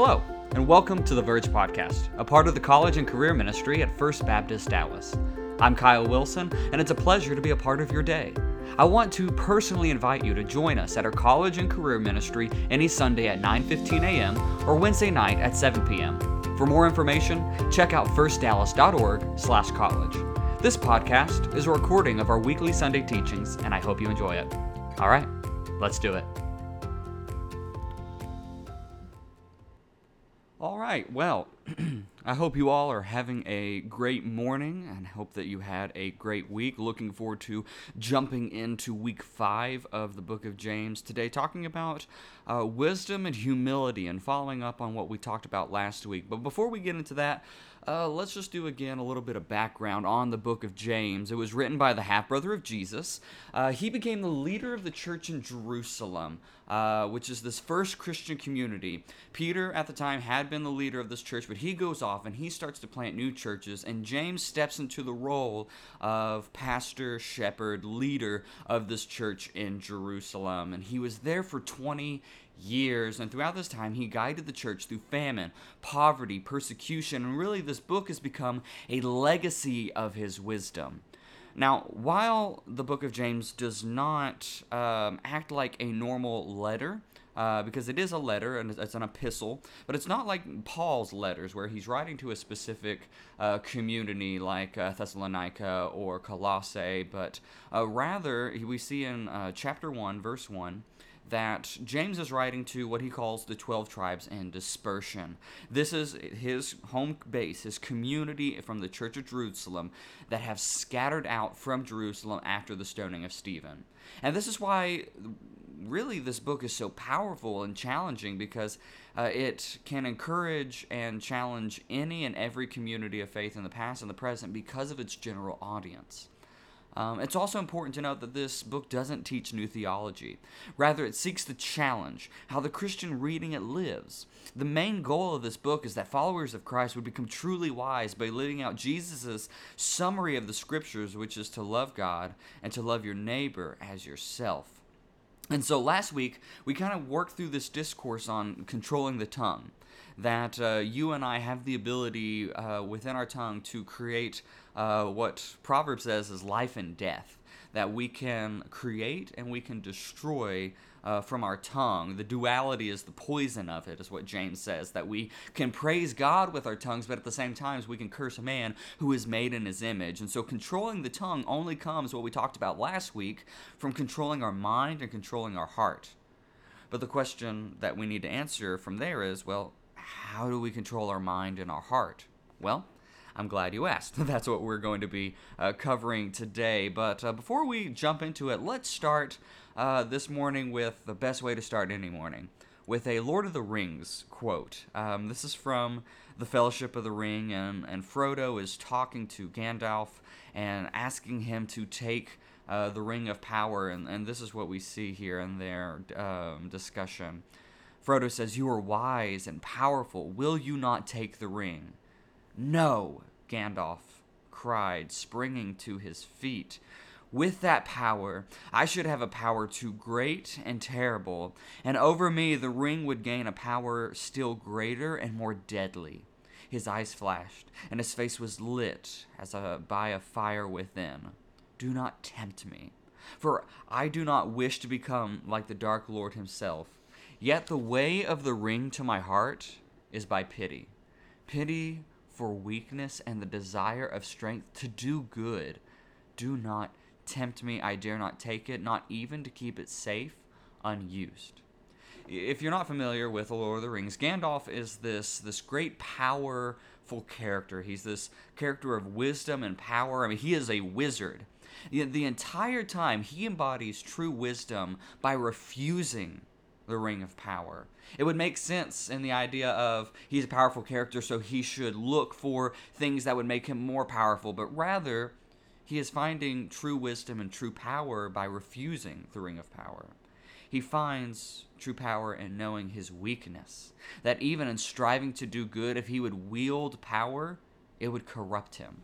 Hello, and welcome to The Verge Podcast, a part of the college and career ministry at First Baptist Dallas. I'm Kyle Wilson, and it's a pleasure to be a part of your day. I want to personally invite you to join us at our college and career ministry any Sunday at 9:15 a.m. or Wednesday night at 7 p.m. For more information, check out firstdallas.org/college. This podcast is a recording of our weekly Sunday teachings, and I hope you enjoy it. All right, let's do it. All right, well, I hope you all are having a great morning and hope that you had a great week. Looking forward to jumping into week 5 of the book of James today, talking about wisdom and humility and following up on what we talked about last week. But before we get into that, let's just do again a little bit of background on the book of James. It was written by the half-brother of Jesus. He became the leader of the church in Jerusalem, which is this first Christian community. Peter, at the time, had been the leader of this church, but he goes off and he starts to plant new churches, and James steps into the role of pastor, shepherd, leader of this church in Jerusalem. And he was there for 20 years, and throughout this time he guided the church through famine, poverty, persecution, and really this book has become a legacy of his wisdom. Now, while the book of James does not act like a normal letter, because it is a letter and it's an epistle, but it's not like Paul's letters where he's writing to a specific community like Thessalonica or Colossae, but rather we see in chapter 1, verse 1, that James is writing to what he calls the 12 tribes in dispersion. This is his home base, his community from the church of Jerusalem that have scattered out from Jerusalem after the stoning of Stephen. And this is why really this book is so powerful and challenging, because it can encourage and challenge any and every community of faith in the past and the present because of its general audience. It's also important to note that this book doesn't teach new theology. Rather, it seeks to challenge how the Christian reading it lives. The main goal of this book is that followers of Christ would become truly wise by living out Jesus' summary of the Scriptures, which is to love God and to love your neighbor as yourself. And so last week, we kind of worked through this discourse on controlling the tongue, that you and I have the ability within our tongue to create what Proverbs says is life and death, that we can create and we can destroy from our tongue. The duality is the poison of it, is what James says, that we can praise God with our tongues, but at the same time we can curse a man who is made in his image. And so controlling the tongue only comes, what we talked about last week, from controlling our mind and controlling our heart. But the question that we need to answer from there is, well, how do we control our mind and our heart? Well, I'm glad you asked. That's what we're going to be covering today. But before we jump into it, let's start this morning with the best way to start any morning, with a Lord of the Rings quote. This is from The Fellowship of the Ring, and Frodo is talking to Gandalf and asking him to take the Ring of Power, and this is what we see here in their discussion. Frodo says, "You are wise and powerful. Will you not take the ring?" "No," Gandalf cried, springing to his feet. "With that power, I should have a power too great and terrible, and over me the ring would gain a power still greater and more deadly." His eyes flashed, and his face was lit as by a fire within. "Do not tempt me, for I do not wish to become like the Dark Lord himself. Yet the way of the ring to my heart is by pity. Pity for weakness and the desire of strength to do good. Do not tempt me. I dare not take it, not even to keep it safe, unused." If you're not familiar with The Lord of the Rings, Gandalf is this great powerful character. He's this character of wisdom and power. I mean, he is a wizard. The entire time, he embodies true wisdom by refusing the Ring of Power. It would make sense in the idea of he's a powerful character, so he should look for things that would make him more powerful, but rather he is finding true wisdom and true power by refusing the Ring of Power. He finds true power in knowing his weakness, that even in striving to do good, if he would wield power, it would corrupt him.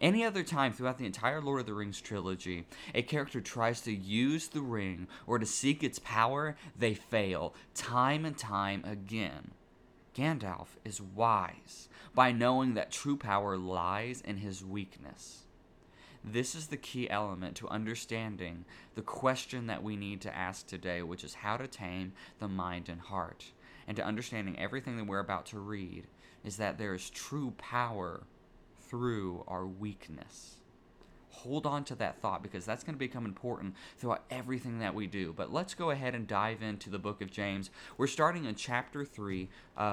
Any other time throughout the entire Lord of the Rings trilogy, a character tries to use the ring or to seek its power, they fail time and time again. Gandalf is wise by knowing that true power lies in his weakness. This is the key element to understanding the question that we need to ask today, which is how to tame the mind and heart. And to understanding everything that we're about to read is that there is true power through our weakness. Hold on to that thought, because that's going to become important throughout everything that we do. But let's go ahead and dive into the book of James. We're starting in chapter 3,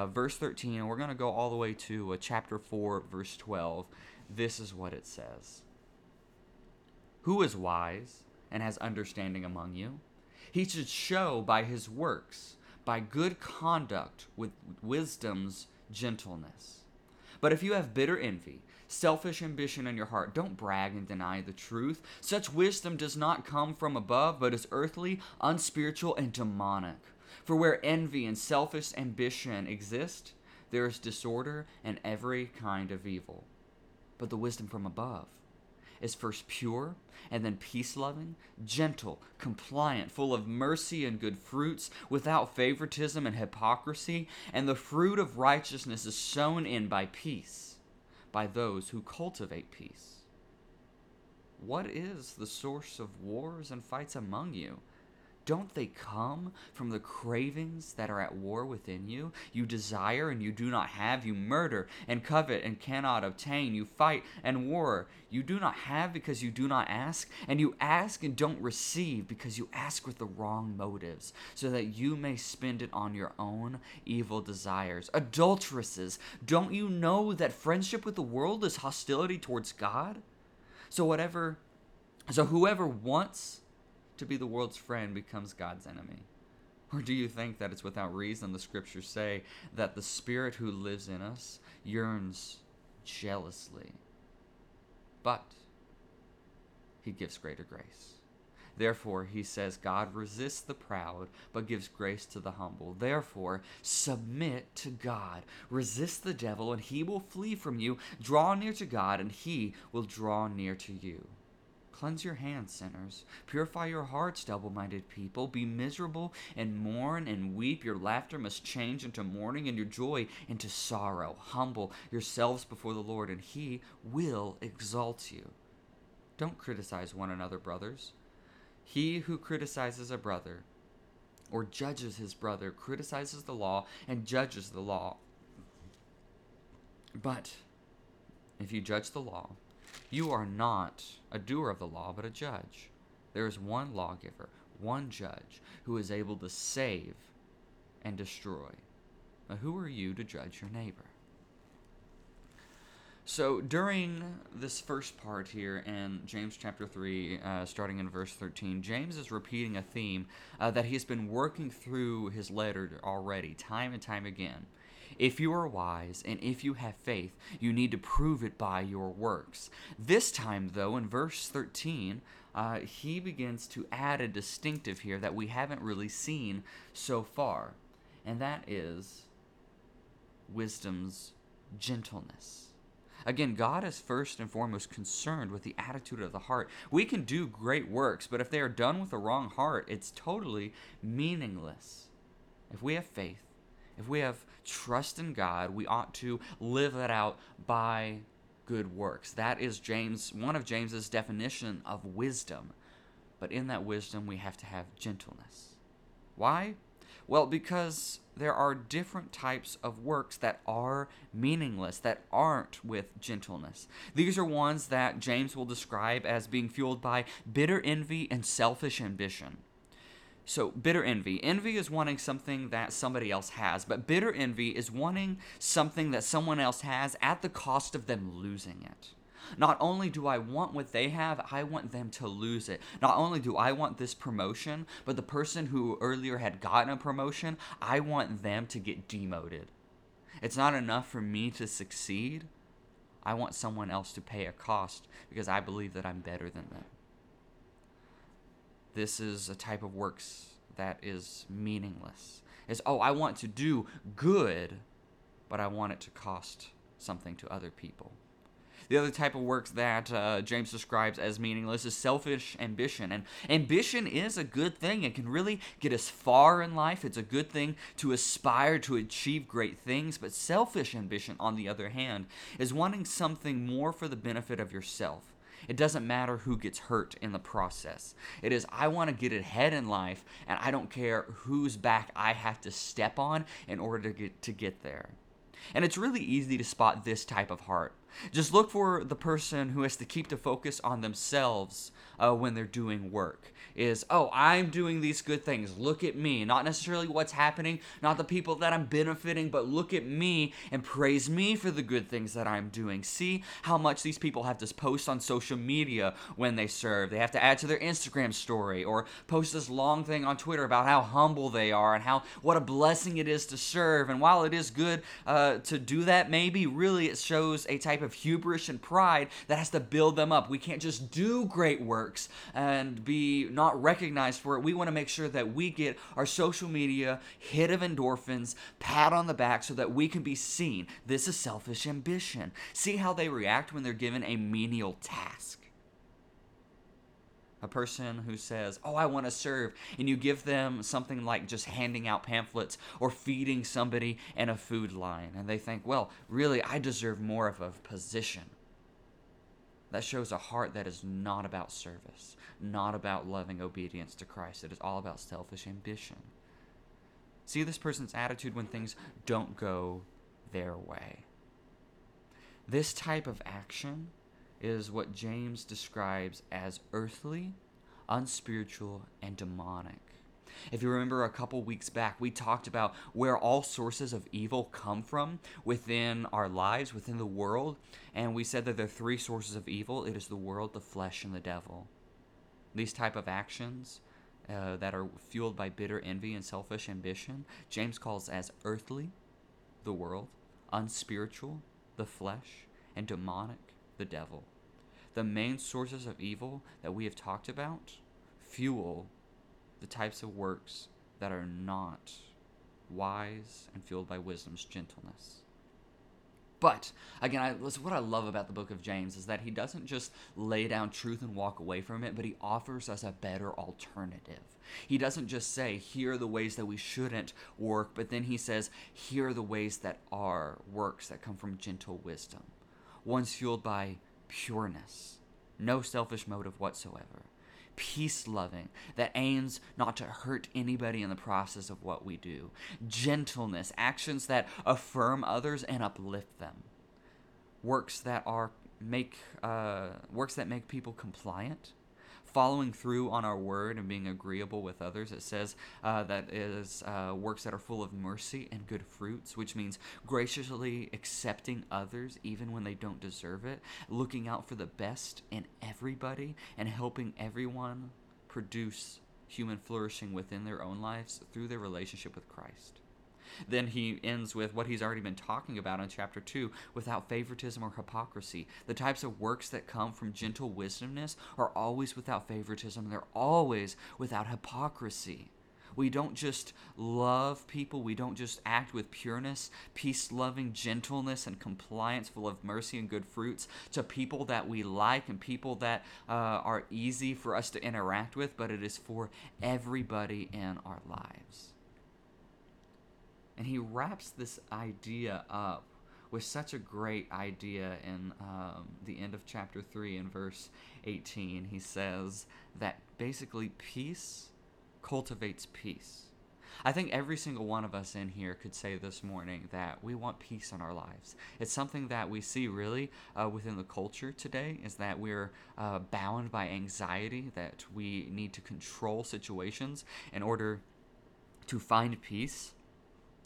verse 13, and we're going to go all the way to chapter 4, verse 12. This is what it says. Who is wise and has understanding among you? He should show by his works, by good conduct, with wisdom's gentleness. But if you have bitter envy, selfish ambition in your heart, don't brag and deny the truth. Such wisdom does not come from above, but is earthly, unspiritual, and demonic. For where envy and selfish ambition exist, there is disorder and every kind of evil. But the wisdom from above is first pure, and then peace-loving, gentle, compliant, full of mercy and good fruits, without favoritism and hypocrisy, and the fruit of righteousness is sown in by peace, by those who cultivate peace. What is the source of wars and fights among you? Don't they come from the cravings that are at war within you? You desire and you do not have. You murder and covet and cannot obtain. You fight and war. You do not have because you do not ask. And you ask and don't receive because you ask with the wrong motives, so that you may spend it on your own evil desires. Adulteresses, don't you know that friendship with the world is hostility towards God? So whoever wants to be the world's friend becomes God's enemy. Or do you think that it's without reason the scriptures say that the Spirit who lives in us yearns jealously, but he gives greater grace? Therefore, he says, God resists the proud, but gives grace to the humble. Therefore, submit to God. Resist the devil, and he will flee from you. Draw near to God, and he will draw near to you. Cleanse your hands, sinners. Purify your hearts, double-minded people. Be miserable and mourn and weep. Your laughter must change into mourning and your joy into sorrow. Humble yourselves before the Lord, and he will exalt you. Don't criticize one another, brothers. He who criticizes a brother or judges his brother criticizes the law and judges the law. But if you judge the law, you are not a doer of the law, but a judge. There is one lawgiver, one judge, who is able to save and destroy. But who are you to judge your neighbor? So during this first part here in James chapter 3, starting in verse 13, James is repeating a theme that he's been working through his letter already, time and time again. If you are wise and if you have faith, you need to prove it by your works. This time, though, in verse 13, he begins to add a distinctive here that we haven't really seen so far, and that is wisdom's gentleness. Again, God is first and foremost concerned with the attitude of the heart. We can do great works, but if they are done with the wrong heart, it's totally meaningless. If we have faith, if we have trust in God, we ought to live that out by good works. That is one of James's definition of wisdom. But in that wisdom, we have to have gentleness. Why? Well, because there are different types of works that are meaningless, that aren't with gentleness. These are ones that James will describe as being fueled by bitter envy and selfish ambition. So, bitter envy. Envy is wanting something that somebody else has, but bitter envy is wanting something that someone else has at the cost of them losing it. Not only do I want what they have, I want them to lose it. Not only do I want this promotion, but the person who earlier had gotten a promotion, I want them to get demoted. It's not enough for me to succeed. I want someone else to pay a cost because I believe that I'm better than them. This is a type of works that is meaningless. It's, I want to do good, but I want it to cost something to other people. The other type of works that James describes as meaningless is selfish ambition. And ambition is a good thing. It can really get us far in life. It's a good thing to aspire to achieve great things. But selfish ambition, on the other hand, is wanting something more for the benefit of yourself. It doesn't matter who gets hurt in the process. It is, I want to get ahead in life, and I don't care whose back I have to step on in order to get there. And it's really easy to spot this type of heart. Just look for the person who has to keep the focus on themselves when they're doing work. I'm doing these good things. Look at me. Not necessarily what's happening, not the people that I'm benefiting, but look at me and praise me for the good things that I'm doing. See how much these people have to post on social media when they serve. They have to add to their Instagram story or post this long thing on Twitter about how humble they are and how what a blessing it is to serve. And while it is good to do that, maybe really it shows a type of hubris and pride that has to build them up. We can't just do great works and be not recognized for it. We want to make sure that we get our social media hit of endorphins, pat on the back, so that we can be seen. This is selfish ambition. See how they react when they're given a menial task. A person who says, I want to serve, and you give them something like just handing out pamphlets or feeding somebody in a food line, and they think, really, I deserve more of a position. That shows a heart that is not about service, not about loving obedience to Christ. It is all about selfish ambition. See this person's attitude when things don't go their way. This type of action is what James describes as earthly, unspiritual, and demonic. If you remember a couple weeks back, we talked about where all sources of evil come from within our lives, within the world, and we said that there are three sources of evil. It is the world, the flesh, and the devil. These type of actions that are fueled by bitter envy and selfish ambition, James calls as earthly, the world, unspiritual, the flesh, and demonic, the devil. The main sources of evil that we have talked about fuel the types of works that are not wise and fueled by wisdom's gentleness. But, again, what I love about the book of James is that he doesn't just lay down truth and walk away from it, but he offers us a better alternative. He doesn't just say, here are the ways that we shouldn't work, but then he says, here are the ways that are works that come from gentle wisdom. One's fueled by pureness, no selfish motive whatsoever. Peace-loving, that aims not to hurt anybody in the process of what we do. Gentleness, actions that affirm others and uplift them. Works that make people compliant. Following through on our word and being agreeable with others. It says that is works that are full of mercy and good fruits, which means graciously accepting others even when they don't deserve it, looking out for the best in everybody, and helping everyone produce human flourishing within their own lives through their relationship with Christ. Then he ends with what he's already been talking about in chapter 2, without favoritism or hypocrisy. The types of works that come from gentle wisdomness are always without favoritism. They're always without hypocrisy. We don't just love people. We don't just act with pureness, peace-loving gentleness, and compliance full of mercy and good fruits to people that we like and people that are easy for us to interact with, but it is for everybody in our lives. And he wraps this idea up with such a great idea in the end of chapter 3 in verse 18. He says that basically peace cultivates peace. I think every single one of us in here could say this morning that we want peace in our lives. It's something that we see really within the culture today, is that we're bound by anxiety, that we need to control situations in order to find peace.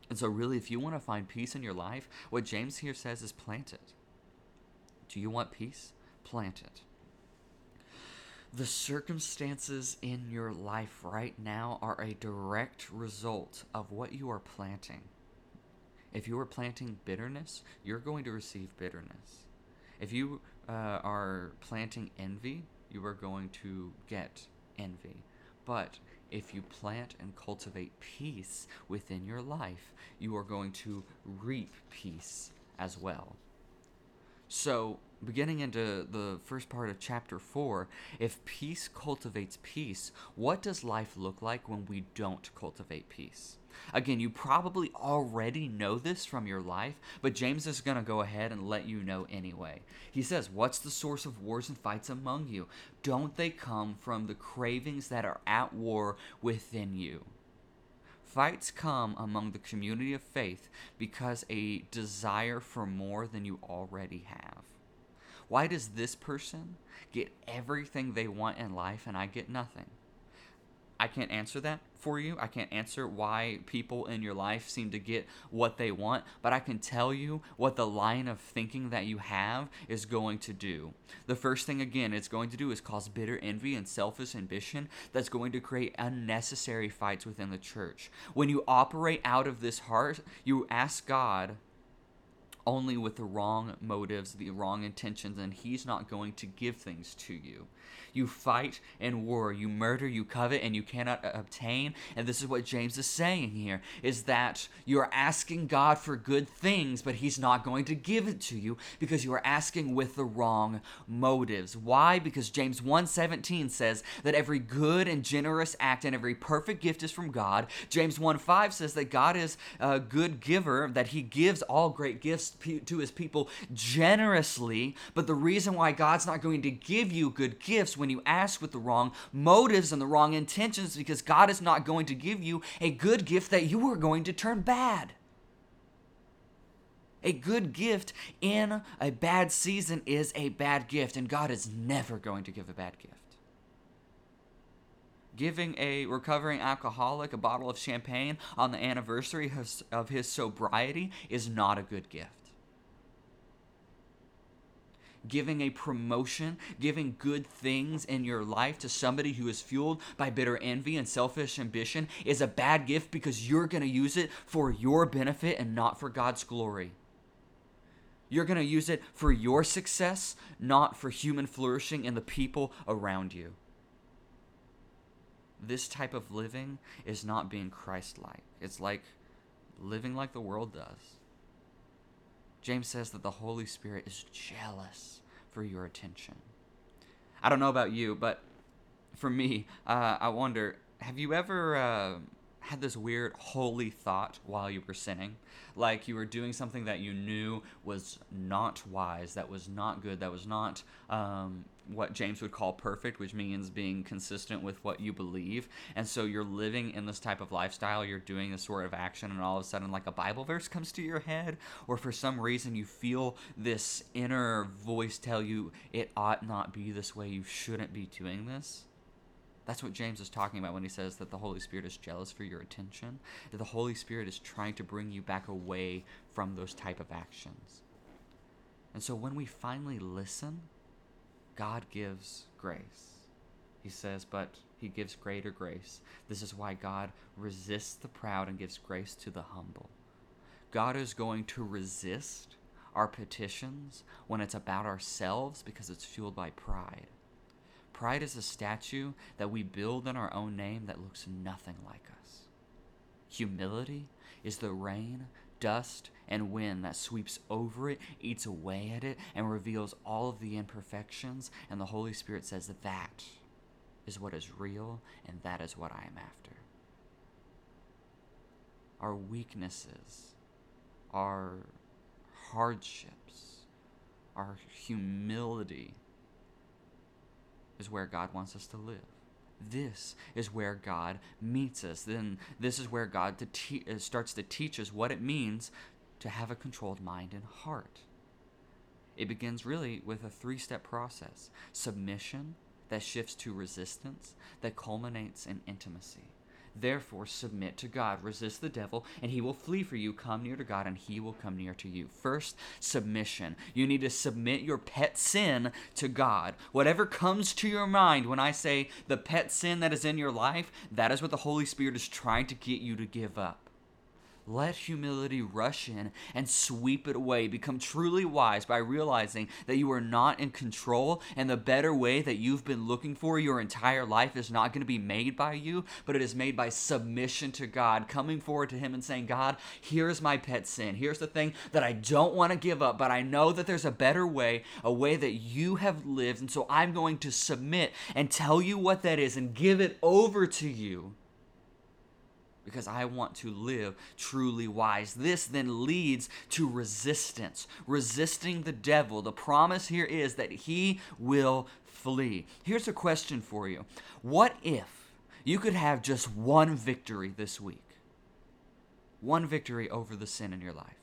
And so really, if you want to find peace in your life, what James here says is plant it. Do you want peace? Plant it. The circumstances in your life right now are a direct result of what you are planting. If you are planting bitterness, you're going to receive bitterness. If you are planting envy, you are going to get envy. But if you plant and cultivate peace within your life, you are going to reap peace as well. So, beginning into the first part of chapter 4, if peace cultivates peace, what does life look like when we don't cultivate peace? Again, you probably already know this from your life, but James is going to go ahead and let you know anyway. He says, what's the source of wars and fights among you? Don't they come from the cravings that are at war within you? Fights come among the community of faith because a desire for more than you already have. Why does this person get everything they want in life and I get nothing? I can't answer that for you. I can't answer why people in your life seem to get what they want, but I can tell you what the line of thinking that you have is going to do. The first thing, again, it's going to do is cause bitter envy and selfish ambition that's going to create unnecessary fights within the church. When you operate out of this heart, you ask God only with the wrong motives, the wrong intentions, and he's not going to give things to you. You fight and war, you murder, you covet, and you cannot obtain. And this is what James is saying here, is that you're asking God for good things, but he's not going to give it to you because you are asking with the wrong motives. Why? Because James 1:17 says that every good and generous act and every perfect gift is from God. James 1:5 says that God is a good giver, that he gives all great gifts to his people generously, but the reason why God's not going to give you good gifts when you ask with the wrong motives and the wrong intentions is because God is not going to give you a good gift that you are going to turn bad. A good gift in a bad season is a bad gift, and God is never going to give a bad gift. Giving a recovering alcoholic a bottle of champagne on the anniversary of his sobriety is not a good gift. Giving a promotion, giving good things in your life to somebody who is fueled by bitter envy and selfish ambition is a bad gift because you're going to use it for your benefit and not for God's glory. You're going to use it for your success, not for human flourishing and the people around you. This type of living is not being Christ-like. It's like living like the world does. James says that the Holy Spirit is jealous for your attention. I don't know about you, but for me, I wonder, have you ever had this weird holy thought while you were sinning? Like you were doing something that you knew was not wise, that was not good, that was not what James would call perfect, which means being consistent with what you believe. And so you're living in this type of lifestyle, you're doing this sort of action, and all of a sudden like a Bible verse comes to your head, or for some reason you feel this inner voice tell you it ought not be this way, you shouldn't be doing this. That's what James is talking about when he says that the Holy Spirit is jealous for your attention, that the Holy Spirit is trying to bring you back away from those type of actions. And so when we finally listen, God gives grace. He says, but he gives greater grace. This is why God resists the proud and gives grace to the humble. God is going to resist our petitions when it's about ourselves because it's fueled by pride. Pride is a statue that we build in our own name that looks nothing like us. Humility is the rain, dust, and wind that sweeps over it, eats away at it, and reveals all of the imperfections. And the Holy Spirit says that that is what is real, and that is what I am after. Our weaknesses, our hardships, our humility is where God wants us to live. This is where God meets us. Then this is where God starts to teach us what it means to have a controlled mind and heart. It begins really with a three-step process. Submission that shifts to resistance that culminates in intimacy. Therefore, submit to God, resist the devil, and he will flee for you. Come near to God, and he will come near to you. First, submission. You need to submit your pet sin to God. Whatever comes to your mind when I say the pet sin that is in your life, that is what the Holy Spirit is trying to get you to give up. Let humility rush in and sweep it away. Become truly wise by realizing that you are not in control, and the better way that you've been looking for your entire life is not going to be made by you, but it is made by submission to God, coming forward to Him and saying, God, here's my pet sin. Here's the thing that I don't want to give up, but I know that there's a better way, a way that you have lived, and so I'm going to submit and tell you what that is and give it over to you, because I want to live truly wise. This then leads to resistance, resisting the devil. The promise here is that he will flee. Here's a question for you. What if you could have just one victory this week? One victory over the sin in your life.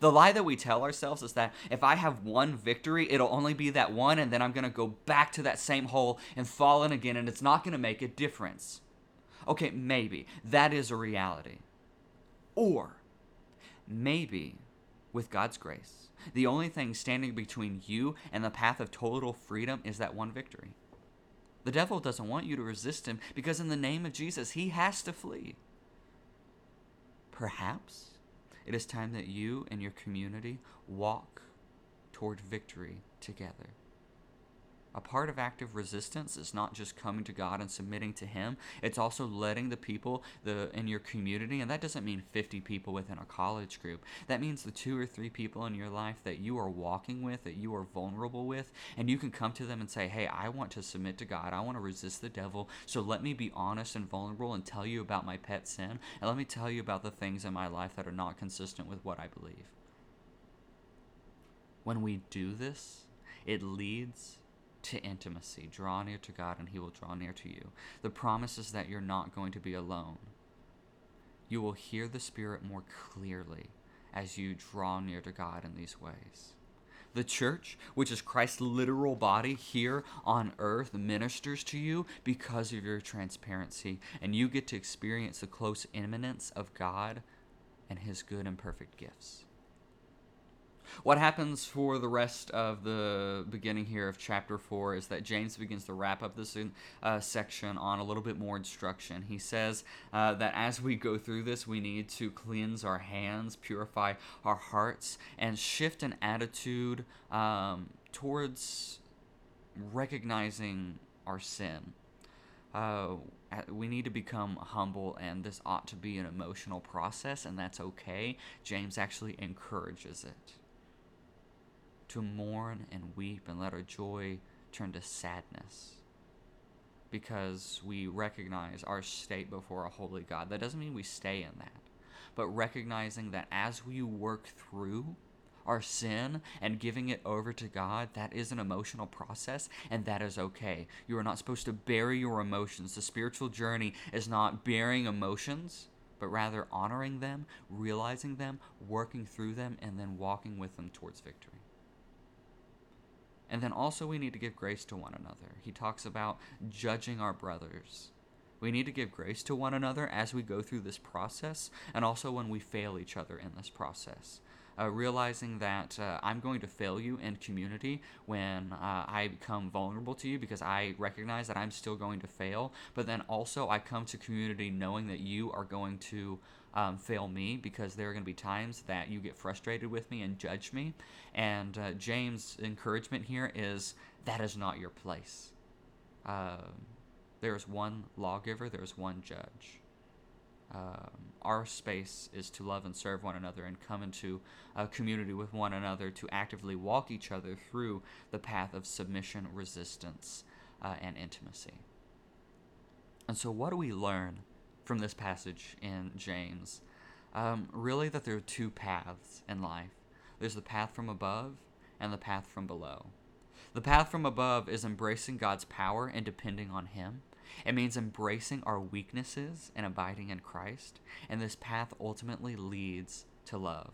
The lie that we tell ourselves is that if I have one victory, it'll only be that one, and then I'm going to go back to that same hole and fall in again, and it's not going to make a difference. Okay, maybe that is a reality. Or maybe, with God's grace, the only thing standing between you and the path of total freedom is that one victory. The devil doesn't want you to resist him, because in the name of Jesus, he has to flee. Perhaps it is time that you and your community walk toward victory together. A part of active resistance is not just coming to God and submitting to Him. It's also letting the people in your community, and that doesn't mean 50 people within a college group. That means the 2 or 3 people in your life that you are walking with, that you are vulnerable with, and you can come to them and say, hey, I want to submit to God. I want to resist the devil, so let me be honest and vulnerable and tell you about my pet sin, and let me tell you about the things in my life that are not consistent with what I believe. When we do this, it leads to intimacy. Draw near to God, and He will draw near to you. The promise is that you're not going to be alone. You will hear the Spirit more clearly as you draw near to God in these ways. The church, which is Christ's literal body here on earth, ministers to you because of your transparency, and you get to experience the close immanence of God and His good and perfect gifts. What happens for the rest of the beginning here of chapter 4 is that James begins to wrap up this section on a little bit more instruction. He says that as we go through this, we need to cleanse our hands, purify our hearts, and shift an attitude towards recognizing our sin. We need to become humble, and this ought to be an emotional process, and that's okay. James actually encourages it. To mourn and weep and let our joy turn to sadness, because we recognize our state before a holy God. That doesn't mean we stay in that, but recognizing that as we work through our sin and giving it over to God, that is an emotional process, and that is okay. You are not supposed to bury your emotions. The spiritual journey is not burying emotions, but rather honoring them, realizing them, working through them, and then walking with them towards victory. And then also we need to give grace to one another. He talks about judging our brothers. We need to give grace to one another as we go through this process, and also when we fail each other in this process. Realizing that I'm going to fail you in community when I become vulnerable to you, because I recognize that I'm still going to fail. But then also I come to community knowing that you are going to fail me, because there are going to be times that you get frustrated with me and judge me. And James' encouragement here is that is not your place. There is one lawgiver, there is one judge. Our space is to love and serve one another and come into a community with one another to actively walk each other through the path of submission, resistance, and intimacy. And so what do we learn from this passage in James? Really that there are 2 paths in life. There's the path from above and the path from below. The path from above is embracing God's power and depending on Him. It means embracing our weaknesses and abiding in Christ, and this path ultimately leads to love.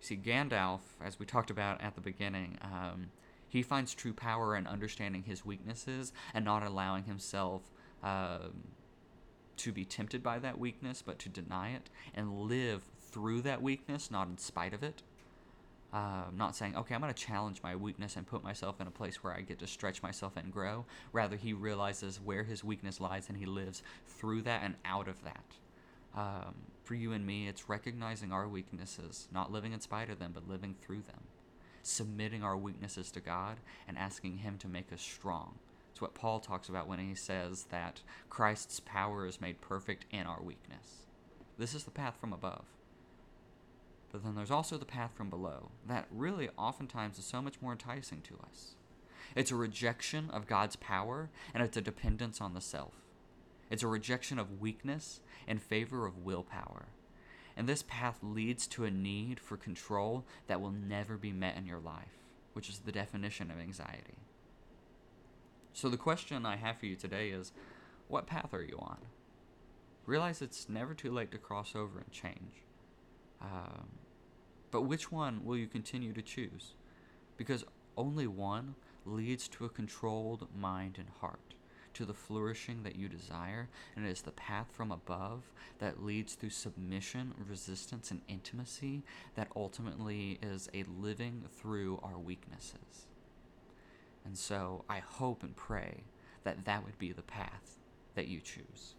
You see, Gandalf, as we talked about at the beginning, he finds true power in understanding his weaknesses and not allowing himself to be tempted by that weakness, but to deny it and live through that weakness, not in spite of it. Not saying, okay, I'm going to challenge my weakness and put myself in a place where I get to stretch myself and grow. Rather, he realizes where his weakness lies, and he lives through that and out of that. For you and me, it's recognizing our weaknesses, not living in spite of them, but living through them, submitting our weaknesses to God and asking Him to make us strong. It's what Paul talks about when he says that Christ's power is made perfect in our weakness. This is the path from above. But then there's also the path from below that really oftentimes is so much more enticing to us. It's a rejection of God's power, and it's a dependence on the self. It's a rejection of weakness in favor of willpower. And this path leads to a need for control that will never be met in your life, which is the definition of anxiety. So the question I have for you today is, what path are you on? Realize it's never too late to cross over and change. But which one will you continue to choose? Because only one leads to a controlled mind and heart, to the flourishing that you desire, and it is the path from above that leads through submission, resistance, and intimacy that ultimately is a living through our weaknesses. And so I hope and pray that that would be the path that you choose.